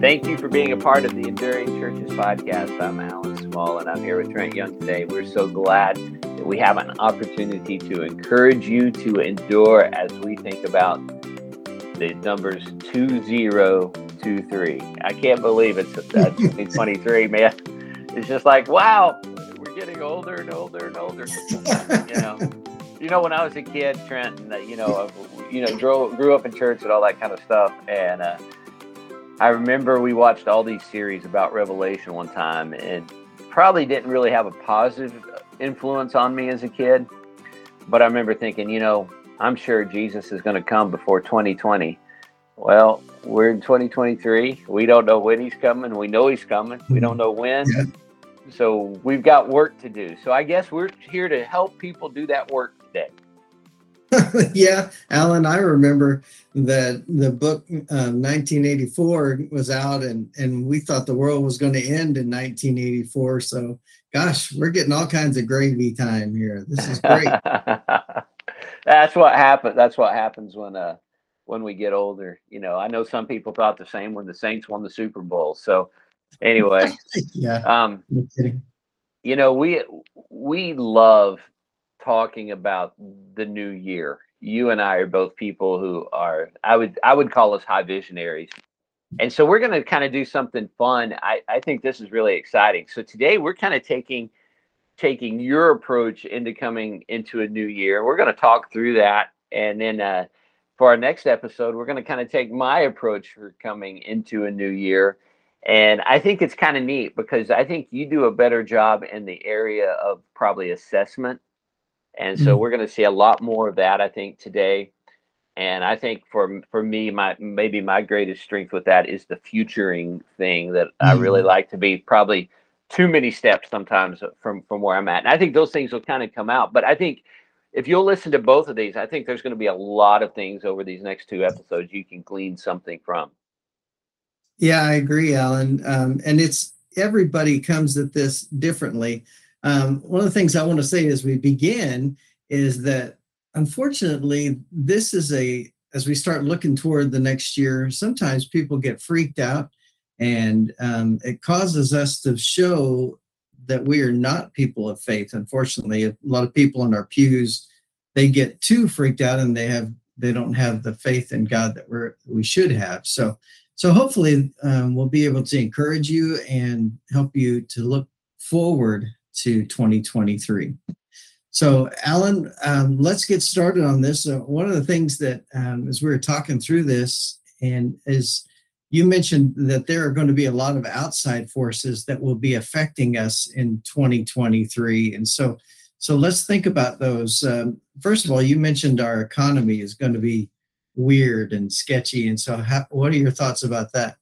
Thank you for being a part of the Enduring Churches Podcast. I'm Alan Small, and I'm here with Trent Young today. We're so glad that we have an opportunity to encourage you to endure as we think about the numbers 2023. I can't believe it's 2023, man. It's just like, wow, we're getting older and older and older. You know, when I was a kid, Trent, grew up in church and all that kind of stuff. And I remember we watched all these series about Revelation one time, and probably didn't really have a positive influence on me as a kid. But I remember thinking, you know, I'm sure Jesus is going to come before 2020. Well, we're in 2023. We don't know when he's coming. We know he's coming. We don't know when. Yeah. So we've got work to do. So I guess we're here to help people do that work today. Yeah, Alan, I remember that the book 1984 was out, and we thought the world was going to end in 1984. So, gosh, we're getting all kinds of gravy time here. This is great. That's what happened. That's what happens when we get older. You know, I know some people thought the same when the Saints won the Super Bowl. So. Anyway, you know, we love talking about the new year. You and I are both people who are, I would call us high visionaries. And so we're going to kind of do something fun. I think this is really exciting. So today we're kind of taking your approach into coming into a new year. We're going to talk through that. And then for our next episode, we're going to kind of take my approach for coming into a new year. And I think it's kind of neat because I think you do a better job in the area of probably assessment. And so we're going to see a lot more of that, I think, today. And I think for me, my greatest strength with that is the futuring thing that I really like to be probably too many steps sometimes from where I'm at. And I think those things will kind of come out. But I think if you'll listen to both of these, I think there's going to be a lot of things over these next two episodes you can glean something from. Yeah, I agree, Alan. And it's everybody comes at this differently. One of the things I want to say as we begin is that, unfortunately, this is as we start looking toward the next year, sometimes people get freaked out, and it causes us to show that we are not people of faith. Unfortunately, a lot of people in our pews, they get too freaked out and they don't have the faith in God that we should have. So hopefully we'll be able to encourage you and help you to look forward to 2023. So, Alan, let's get started on this. One of the things that as we were talking through this, and as you mentioned that there are going to be a lot of outside forces that will be affecting us in 2023. And so let's think about those. First of all, you mentioned our economy is going to be weird and sketchy. And so what are your thoughts about that?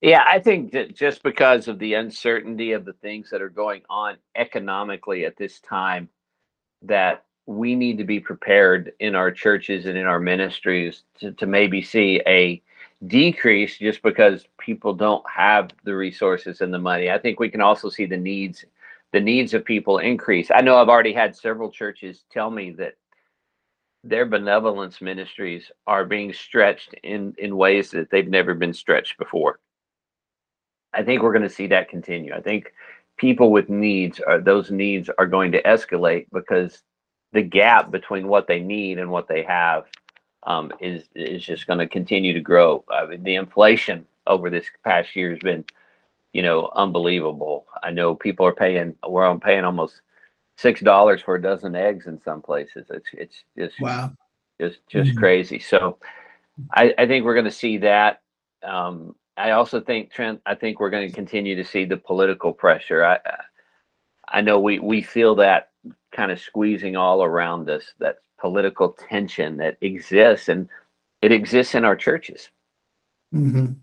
Yeah, I think that just because of the uncertainty of the things that are going on economically at this time, that we need to be prepared in our churches and in our ministries to maybe see a decrease just because people don't have the resources and the money. I think we can also see the needs of people increase. I know I've already had several churches tell me that their benevolence ministries are being stretched in ways that they've never been stretched before. I think we're going to see that continue. I think people with needs, those needs are going to escalate because the gap between what they need and what they have is just going to continue to grow. I mean, the inflation over this past year has been, unbelievable. I know people are paying almost $6 for a dozen eggs in some places. It's just wow, just crazy. So I think we're going to see that. I also think, Trent, I think we're going to continue to see the political pressure. I know we feel that kind of squeezing all around us, that political tension that exists, and it exists in our churches. Mm-hmm.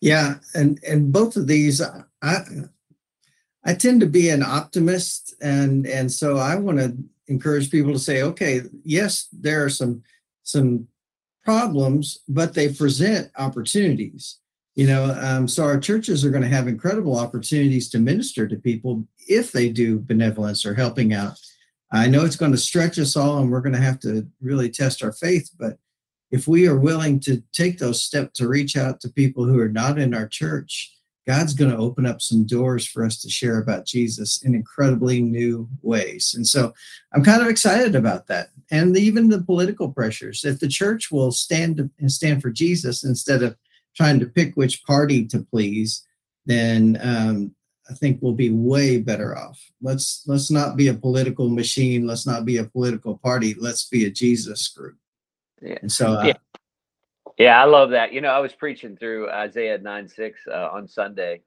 Yeah, and both of these, I tend to be an optimist, and so I want to encourage people to say, okay, yes, there are some problems, but they present opportunities. So our churches are going to have incredible opportunities to minister to people if they do benevolence or helping out. I know it's going to stretch us all, and we're going to have to really test our faith, but if we are willing to take those steps to reach out to people who are not in our church, God's going to open up some doors for us to share about Jesus in incredibly new ways. And so I'm kind of excited about that. And even the political pressures, if the church will stand for Jesus instead of trying to pick which party to please, then I think we'll be way better off. Let's not be a political machine. Let's not be a political party. Let's be a Jesus group. Yeah. And so yeah, I love that. You know, I was preaching through Isaiah 9:6 on Sunday,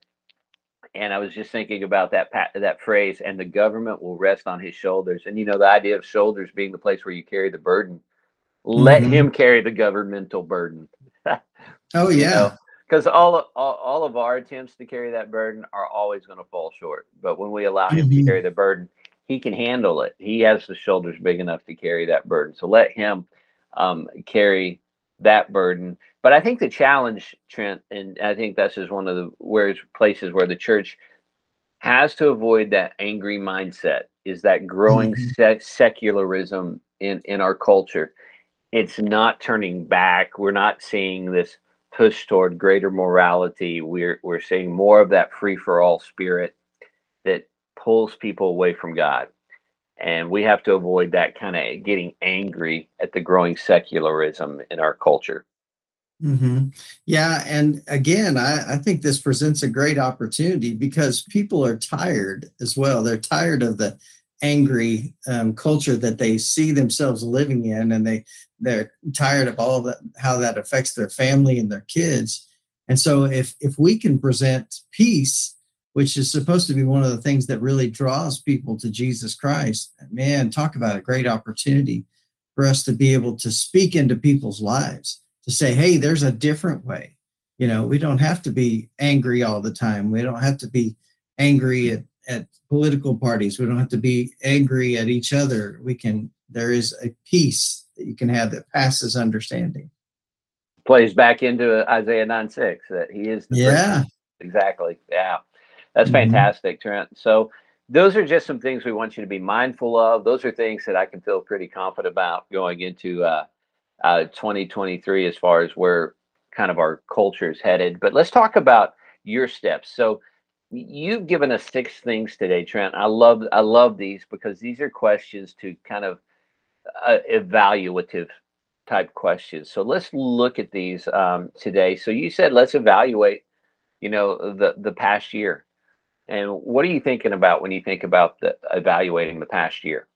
and I was just thinking about that phrase, and the government will rest on his shoulders. And, you know, the idea of shoulders being the place where you carry the burden. Let him carry the governmental burden. Oh, yeah. Because you know, all of our attempts to carry that burden are always going to fall short. But when we allow him to carry the burden, he can handle it. He has the shoulders big enough to carry that burden. So let him carry that burden. But I think the challenge, Trent, and I think this is one of the places where the church has to avoid that angry mindset, is that growing secularism in our culture. It's not turning back. We're not seeing this push toward greater morality. We're seeing more of that free-for-all spirit that pulls people away from God. And we have to avoid that kind of getting angry at the growing secularism in our culture. Yeah. And again, I think this presents a great opportunity because people are tired as well. They're tired of the angry culture that they see themselves living in. And they're tired of all that, how that affects their family and their kids. And so if we can present peace, which is supposed to be one of the things that really draws people to Jesus Christ, man, talk about a great opportunity for us to be able to speak into people's lives, to say, hey, there's a different way. You know, we don't have to be angry all the time. We don't have to be angry at political parties. We don't have to be angry at each other. There is a peace that you can have that passes understanding. Plays back into Isaiah 9:6, that he is the person. Exactly. Yeah. That's fantastic, Trent. So those are just some things we want you to be mindful of. Those are things that I can feel pretty confident about going into 2023 as far as where kind of our culture is headed. But let's talk about your steps. So you've given us 6 things today, Trent. I love these because these are questions to kind of evaluative type questions. So let's look at these today. So you said let's evaluate, you know, the past year. And what are you thinking about when you think about evaluating the past year?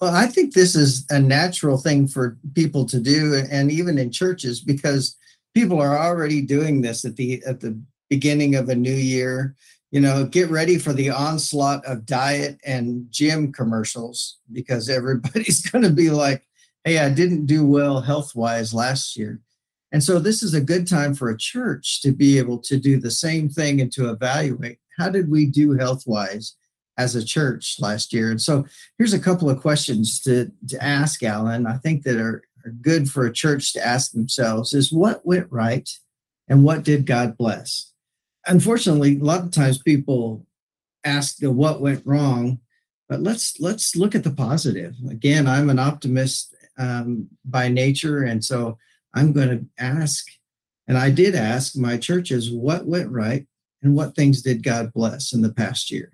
Well, I think this is a natural thing for people to do, and even in churches, because people are already doing this at the beginning of a new year. You know, get ready for the onslaught of diet and gym commercials, because everybody's going to be like, hey, I didn't do well health-wise last year. And so this is a good time for a church to be able to do the same thing and to evaluate, how did we do health-wise as a church last year? And so here's a couple of questions to ask, Alan, I think that are good for a church to ask themselves is what went right and what did God bless? Unfortunately, a lot of times people ask the what went wrong, but let's look at the positive. Again, I'm an optimist by nature, and so I'm going to ask, and I did ask my churches, what went right and what things did God bless in the past year?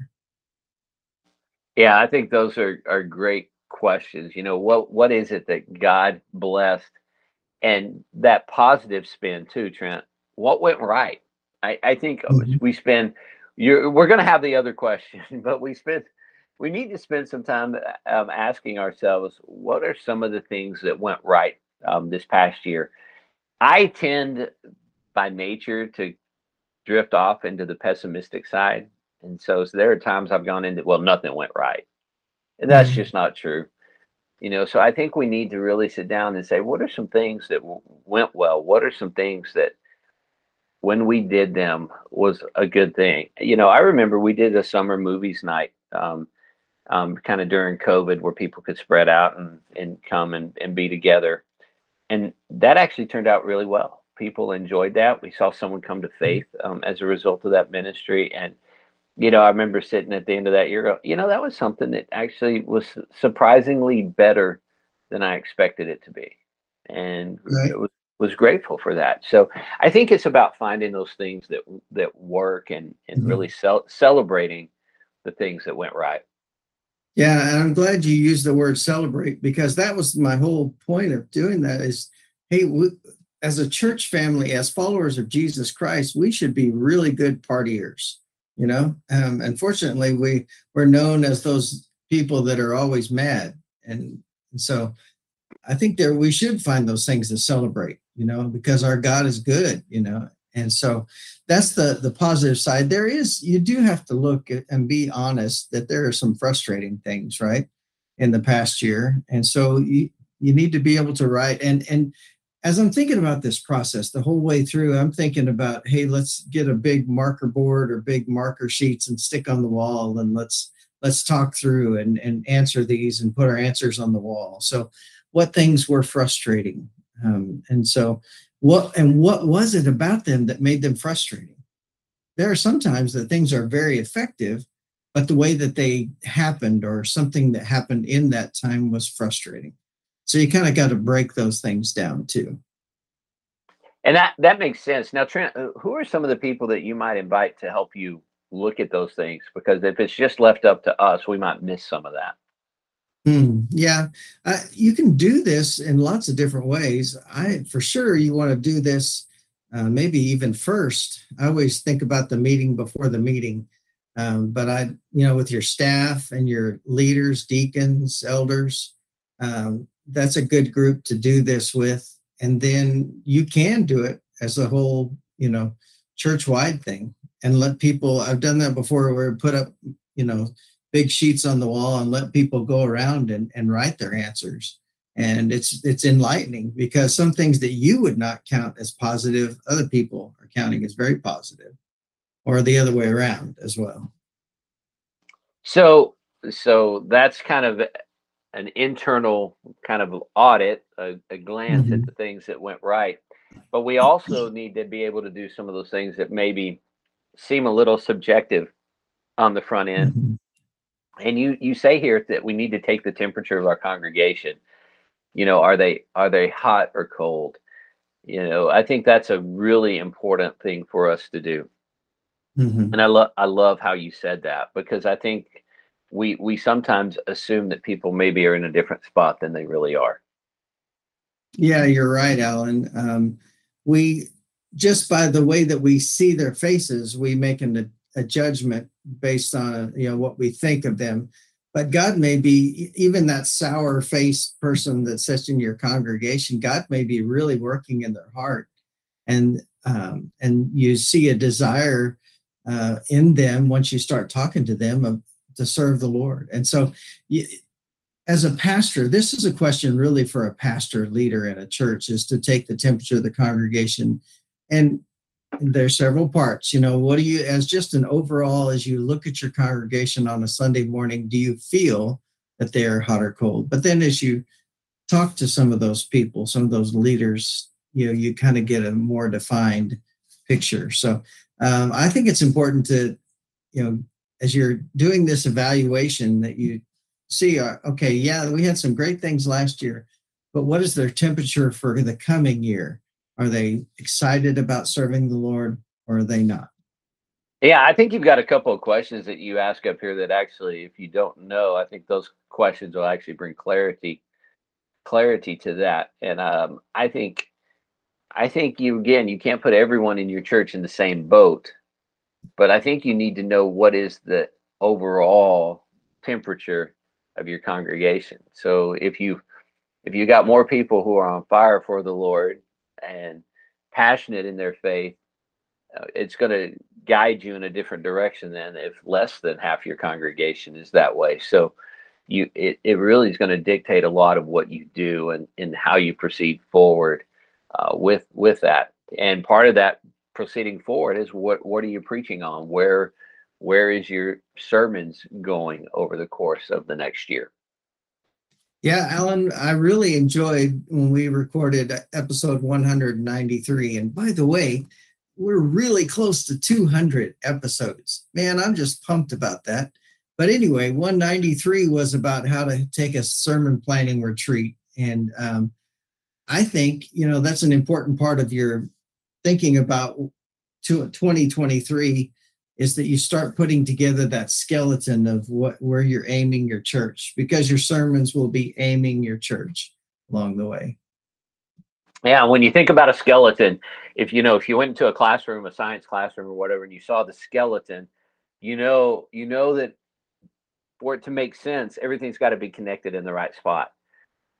Yeah, I think those are great questions. You know, what is it that God blessed? And that positive spin too, Trent, what went right? I think we spend, we're going to have the other question, but we need to spend some time asking ourselves, what are some of the things that went right this past year? I tend by nature to drift off into the pessimistic side. And so there are times I've gone into, well, nothing went right. And that's just not true. You know, so I think we need to really sit down and say, what are some things that went well? What are some things that when we did them was a good thing? You know, I remember we did a summer movies night kind of during COVID where people could spread out and come and be together. And that actually turned out really well. People enjoyed that. We saw someone come to faith as a result of that ministry. And, you know, I remember sitting at the end of that year, you know, that was something that actually was surprisingly better than I expected it to be. and right. was grateful for that. So I think it's about finding those things that work and mm-hmm. really celebrating the things that went right. Yeah, and I'm glad you used the word celebrate, because that was my whole point of doing that is, hey, as a church family, as followers of Jesus Christ, we should be really good partiers, you know? Unfortunately, we're known as those people that are always mad. And so I think we should find those things to celebrate, you know, because our God is good, you know? And so that's the positive side. You do have to look at and be honest that there are some frustrating things, right, in the past year. And so you need to be able to write. And as I'm thinking about this process the whole way through, I'm thinking about, hey, let's get a big marker board or big marker sheets and stick on the wall, and let's talk through and answer these and put our answers on the wall. So what things were frustrating? What was it about them that made them frustrating? There are sometimes that things are very effective, but the way that they happened or something that happened in that time was frustrating. So you kind of got to break those things down too. And that makes sense. Now, Trent, who are some of the people that you might invite to help you look at those things? Because if it's just left up to us, we might miss some of that. Yeah, you can do this in lots of different ways. For sure, you want to do this maybe even first. I always think about the meeting before the meeting, but with your staff and your leaders, deacons, elders, that's a good group to do this with. And then you can do it as a whole, church-wide thing, and let people. I've done that before, where I put up, big sheets on the wall and let people go around and write their answers. And it's enlightening, because some things that you would not count as positive, other people are counting as very positive, or the other way around as well. So that's kind of an internal kind of audit, a glance mm-hmm. at the things that went right. But we also need to be able to do some of those things that maybe seem a little subjective on the front end. Mm-hmm. And you say here that we need to take the temperature of our congregation. Are they hot or cold? I think that's a really important thing for us to do. Mm-hmm. And I love how you said that, because I think we sometimes assume that people maybe are in a different spot than they really are. Yeah, you're right, Alan. We just by the way that we see their faces, we make a judgment based on what we think of them. But God may be, even that sour-faced person that sits in your congregation, God may be really working in their heart, and you see a desire in them once you start talking to them to serve the Lord. And so, as a pastor, this is a question really for a pastor leader in a church, is to take the temperature of the congregation. And there's several parts. What do you, as just an overall, as you look at your congregation on a Sunday morning, do you feel that they are hot or cold? But then as you talk to some of those people, some of those leaders, you kind of get a more defined picture. So I think it's important to, as you're doing this evaluation, that you see, okay, yeah, we had some great things last year, but what is their temperature for the coming year? Are they excited about serving the Lord, or are they not? Yeah, I think you've got a couple of questions that you ask up here that actually, if you don't know, I think those questions will actually bring clarity to that. And I think you can't put everyone in your church in the same boat, but I think you need to know what is the overall temperature of your congregation. So if you got more people who are on fire for the Lord and passionate in their faith, it's going to guide you in a different direction than if less than half your congregation is that way. So it really is going to dictate a lot of what you do and how you proceed forward with that. And part of that proceeding forward is what are you preaching on? Where is your sermons going over the course of the next year? Yeah, Alan, I really enjoyed when we recorded episode 193. And by the way, we're really close to 200 episodes. Man, I'm just pumped about that. But anyway, 193 was about how to take a sermon planning retreat. And I think, you know, that's an important part of your thinking about 2023 is that you start putting together that skeleton of where you're aiming your church, because your sermons will be aiming your church along the way. Yeah, when you think about a skeleton, if you went into a classroom, a science classroom or whatever, and you saw the skeleton, you know that for it to make sense, everything's got to be connected in the right spot.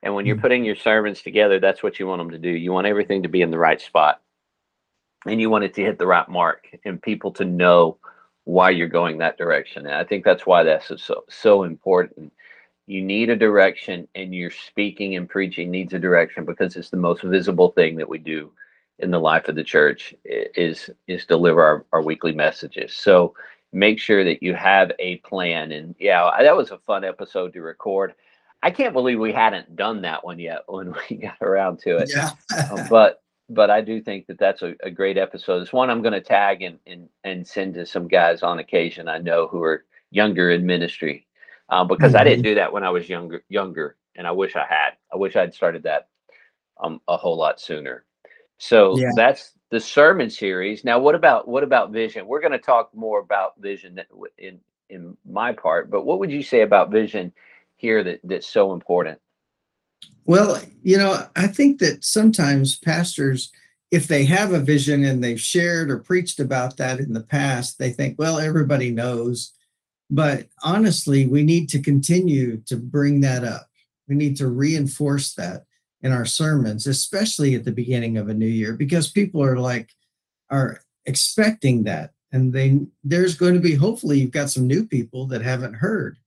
And when you're putting your sermons together, that's what you want them to do. You want everything to be in the right spot, and you want it to hit the right mark and people to know why you're going that direction. And I think that's why that's so important. You need a direction, and your speaking and preaching needs a direction, because it's the most visible thing that we do in the life of the church is deliver our weekly messages. So make sure that you have a plan. And yeah, that was a fun episode to record. I can't believe we hadn't done that one yet when we got around to it. Yeah. But I do think that that's a great episode. It's one I'm going to tag and send to some guys on occasion I know who are younger in ministry. Because I didn't do that when I was younger, and I wish I had. I wish I'd started that a whole lot sooner. So yeah, that's the sermon series. Now, what about vision? We're going to talk more about vision in my part, but what would you say about vision here that's so important? Well, I think that sometimes pastors, if they have a vision and they've shared or preached about that in the past, they think, well, everybody knows. But honestly, we need to continue to bring that up. We need to reinforce that in our sermons, especially at the beginning of a new year, because people are expecting that. And there's going to be, hopefully you've got some new people that haven't heard,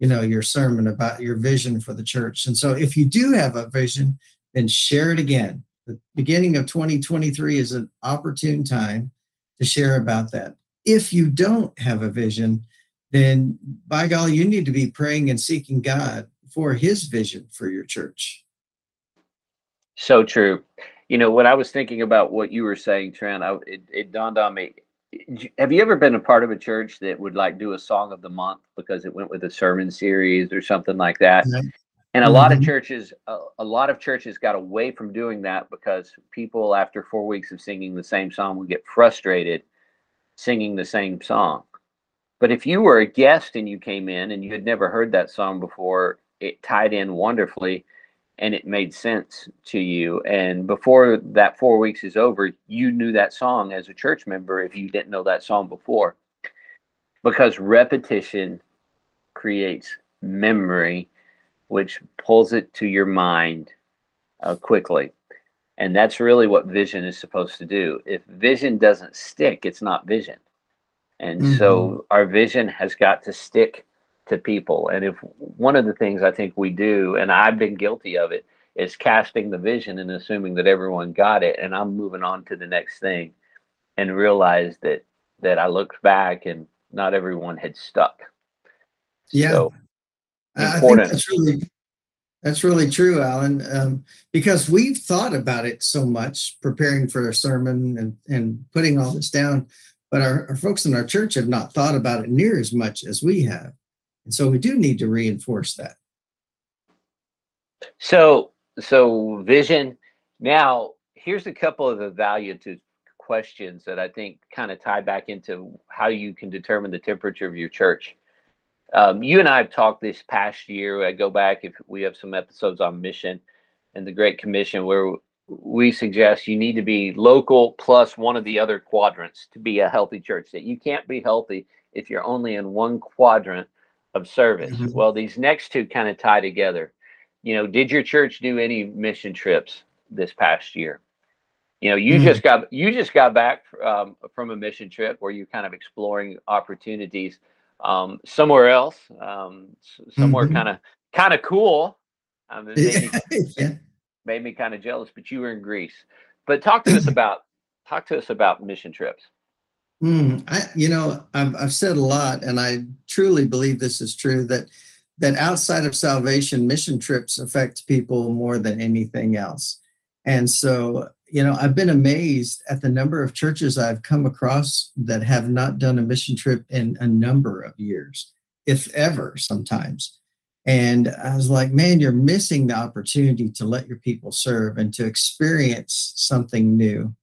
your sermon about your vision for the church. And so if you do have a vision, then share it again. The beginning of 2023 is an opportune time to share about that. If you don't have a vision, then by golly, you need to be praying and seeking God for his vision for your church. So true. When I was thinking about what you were saying, Trent, it dawned on me. Have you ever been a part of a church that would do a song of the month because it went with a sermon series or something like that? Mm-hmm. And a lot of churches got away from doing that because people, after 4 weeks of singing the same song, would get frustrated singing the same song. But if you were a guest and you came in and you had never heard that song before, it tied in wonderfully and it made sense to you. And before that 4 weeks is over, you knew that song as a church member if you didn't know that song before. Because repetition creates memory, which pulls it to your mind quickly. And that's really what vision is supposed to do. If vision doesn't stick, it's not vision. And so our vision has got to stick to people. And if one of the things I think we do, and I've been guilty of it, is casting the vision and assuming that everyone got it and I'm moving on to the next thing, and realized that I looked back and not everyone had stuck. Yeah. So, important. I think that's really true, Alan, because we've thought about it so much preparing for a sermon and putting all this down. But our folks in our church have not thought about it near as much as we have. And so we do need to reinforce that. So vision. Now, here's a couple of evaluative questions that I think kind of tie back into how you can determine the temperature of your church. You and I have talked this past year. I go back, if we have some episodes on mission and the Great Commission, where we suggest you need to be local plus one of the other quadrants to be a healthy church. That you can't be healthy if you're only in one quadrant of service. Mm-hmm. Well, these next two kind of tie together. Did your church do any mission trips this past year? You just got back from a mission trip where you're kind of exploring opportunities somewhere else, somewhere kind of cool. Made me kind of jealous, but you were in Greece. But talk to us about mission trips. I've said a lot, and I truly believe this is true, that outside of salvation, mission trips affect people more than anything else. And so, I've been amazed at the number of churches I've come across that have not done a mission trip in a number of years, if ever sometimes. And I was like, man, you're missing the opportunity to let your people serve and to experience something new.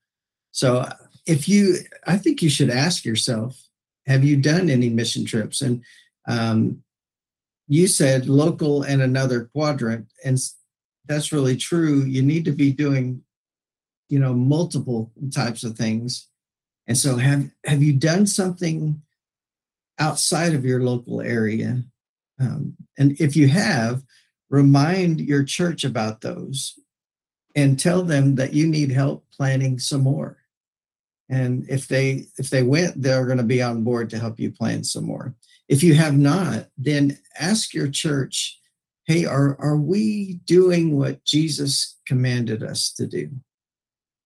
So I think you should ask yourself, have you done any mission trips? And you said local and another quadrant, and that's really true. You need to be doing, multiple types of things. And so have you done something outside of your local area? And if you have, remind your church about those and tell them that you need help planning some more. And if they went, they're going to be on board to help you plan some more. If you have not, then ask your church, hey, are we doing what Jesus commanded us to do?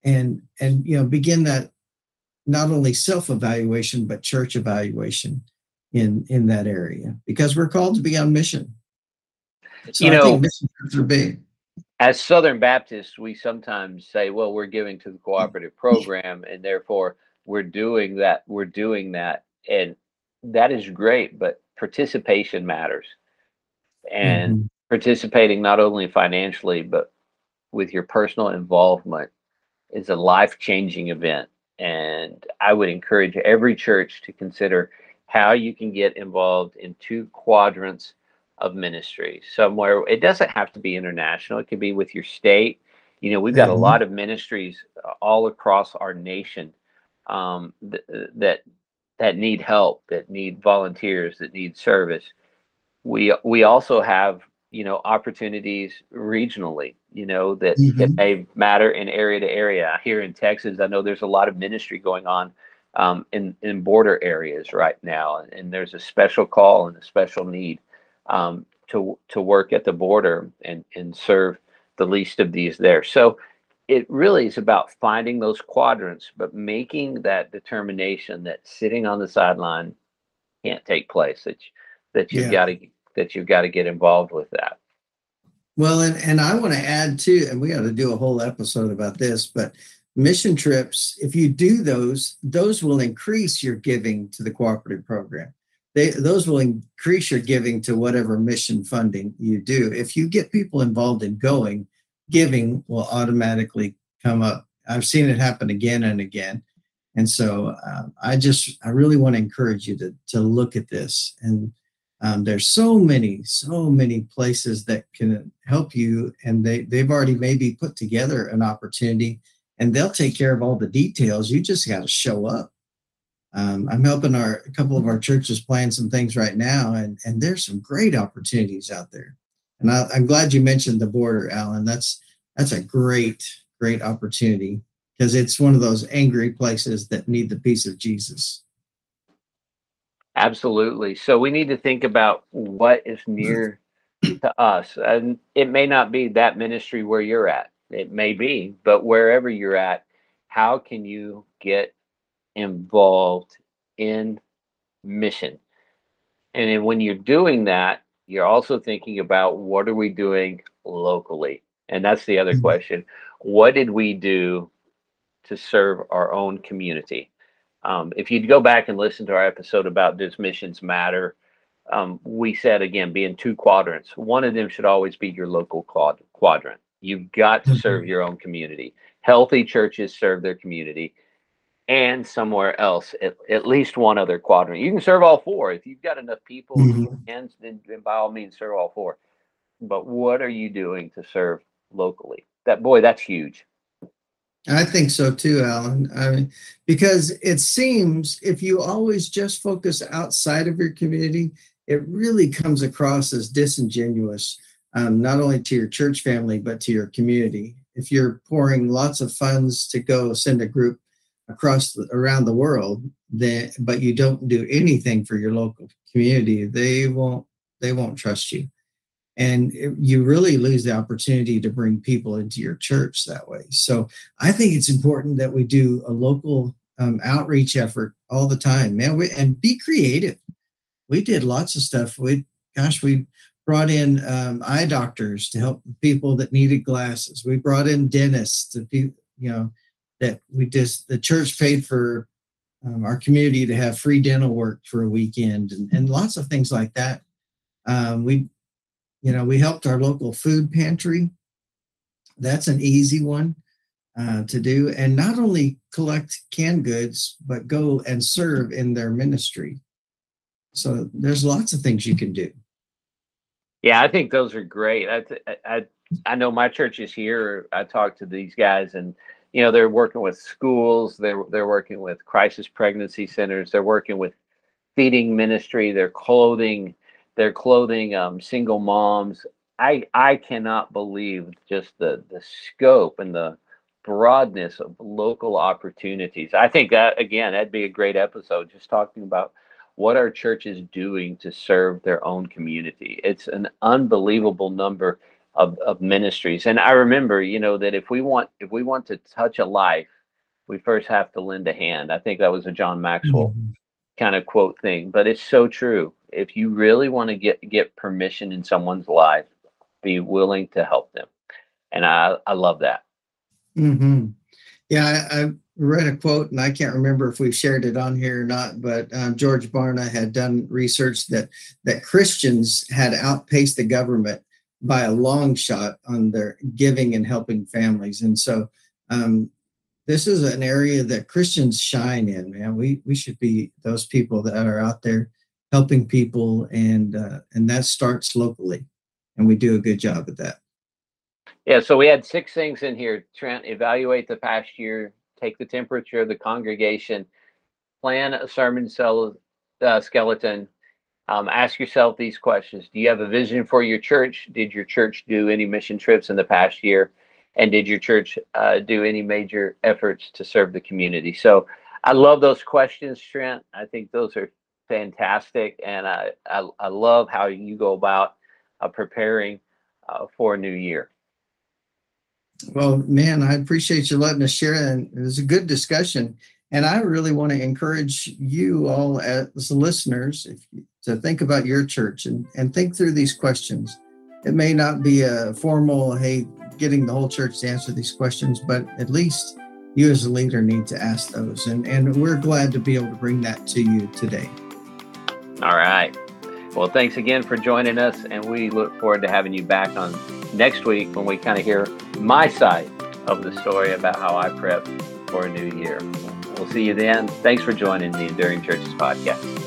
And begin that not only self-evaluation, but church evaluation in that area, because we're called to be on mission. So I think mission trips are big. As Southern Baptists, we sometimes say, well, we're giving to the cooperative program and therefore we're doing that. And that is great, but participation matters. And participating not only financially, but with your personal involvement is a life-changing event. And I would encourage every church to consider how you can get involved in two quadrants of ministry somewhere. It doesn't have to be international. It could be with your state. We've got a lot of ministries all across our nation that need help, that need volunteers, that need service. We also have, opportunities regionally, that may matter in area to area. Here in Texas, I know there's a lot of ministry going on in border areas right now. And there's a special call and a special need to work at the border and serve the least of these there. So it really is about finding those quadrants, but making that determination that sitting on the sideline can't take place, that you've got to get involved with that. Well, and I want to add too, and we got to do a whole episode about this, but mission trips, if you do those will increase your giving to the cooperative program. Those will increase your giving to whatever mission funding you do. If you get people involved in going, giving will automatically come up. I've seen it happen again and again. And so I really want to encourage you to look at this. And there's so many places that can help you. And they've already maybe put together an opportunity, and they'll take care of all the details. You just got to show up. I'm helping a couple of our churches plan some things right now, and there's some great opportunities out there. And I'm glad you mentioned the border, Alan. That's a great, great opportunity, because it's one of those angry places that need the peace of Jesus. Absolutely. So we need to think about what is near to us. And it may not be that ministry where you're at. It may be, but wherever you're at, how can you get involved in mission? And then when you're doing that, you're also thinking about what are we doing locally? And that's the other question. What did we do to serve our own community? If you'd go back and listen to our episode about does missions matter, we said, again, be in two quadrants. One of them should always be your local quadrant. You've got to serve your own community. Healthy churches serve their community. And somewhere else, at least one other quadrant. You can serve all four. If you've got enough people, then by all means, serve all four. But what are you doing to serve locally? That's huge. I think so too, Alan. I mean, because it seems if you always just focus outside of your community, it really comes across as disingenuous, not only to your church family, but to your community. If you're pouring lots of funds to go send a group around the world, but you don't do anything for your local community, they won't trust you, and you really lose the opportunity to bring people into your church that way. So I think it's important that we do a local outreach effort all the time, man. And be creative. We did lots of stuff. We brought in eye doctors to help people that needed glasses. We brought in dentists to be, the church paid for our community to have free dental work for a weekend, and lots of things like that. We You know, we helped our local food pantry. That's an easy one to do. And not only collect canned goods, but go and serve in their ministry. So there's lots of things you can do. Yeah, I think those are great. I know my churches here, I talk to these guys, and you know, they're working with schools, they're working with crisis pregnancy centers, they're working with feeding ministry, they're clothing single moms. I cannot believe just the scope and the broadness of local opportunities. I think that, again, that'd be a great episode, just talking about what our church is doing to serve their own community. It's an unbelievable number of ministries. And I remember, you know, that if we want to touch a life, we first have to lend a hand. I think that was a John Maxwell mm-hmm. kind of quote thing, but it's so true. If you really want to get permission in someone's life, be willing to help them. And I love that. Mm-hmm. Yeah, I read a quote, and I can't remember if we've shared it on here or not, but George Barna had done research that Christians had outpaced the government by a long shot on their giving and helping families. And so this is an area that Christians shine in, man. We should be those people that are out there helping people, and that starts locally, and we do a good job at that. Yeah, so we had 6 things in here, Trent. Evaluate the past year, take the temperature of the congregation, plan a sermon skeleton, ask yourself these questions. Do you have a vision for your church? Did your church do any mission trips in the past year? And did your church do any major efforts to serve the community? So I love those questions, Trent. I think those are fantastic. And I love how you go about preparing for a new year. Well, man, I appreciate you letting us share, and it was a good discussion. And I really want to encourage you all as listeners to think about your church and think through these questions. It may not be a formal, hey, getting the whole church to answer these questions, but at least you as a leader need to ask those. And we're glad to be able to bring that to you today. All right. Well, thanks again for joining us, and we look forward to having you back on next week when we kind of hear my side of the story about how I prep for a new year. We'll see you then. Thanks for joining the Enduring Churches Podcast.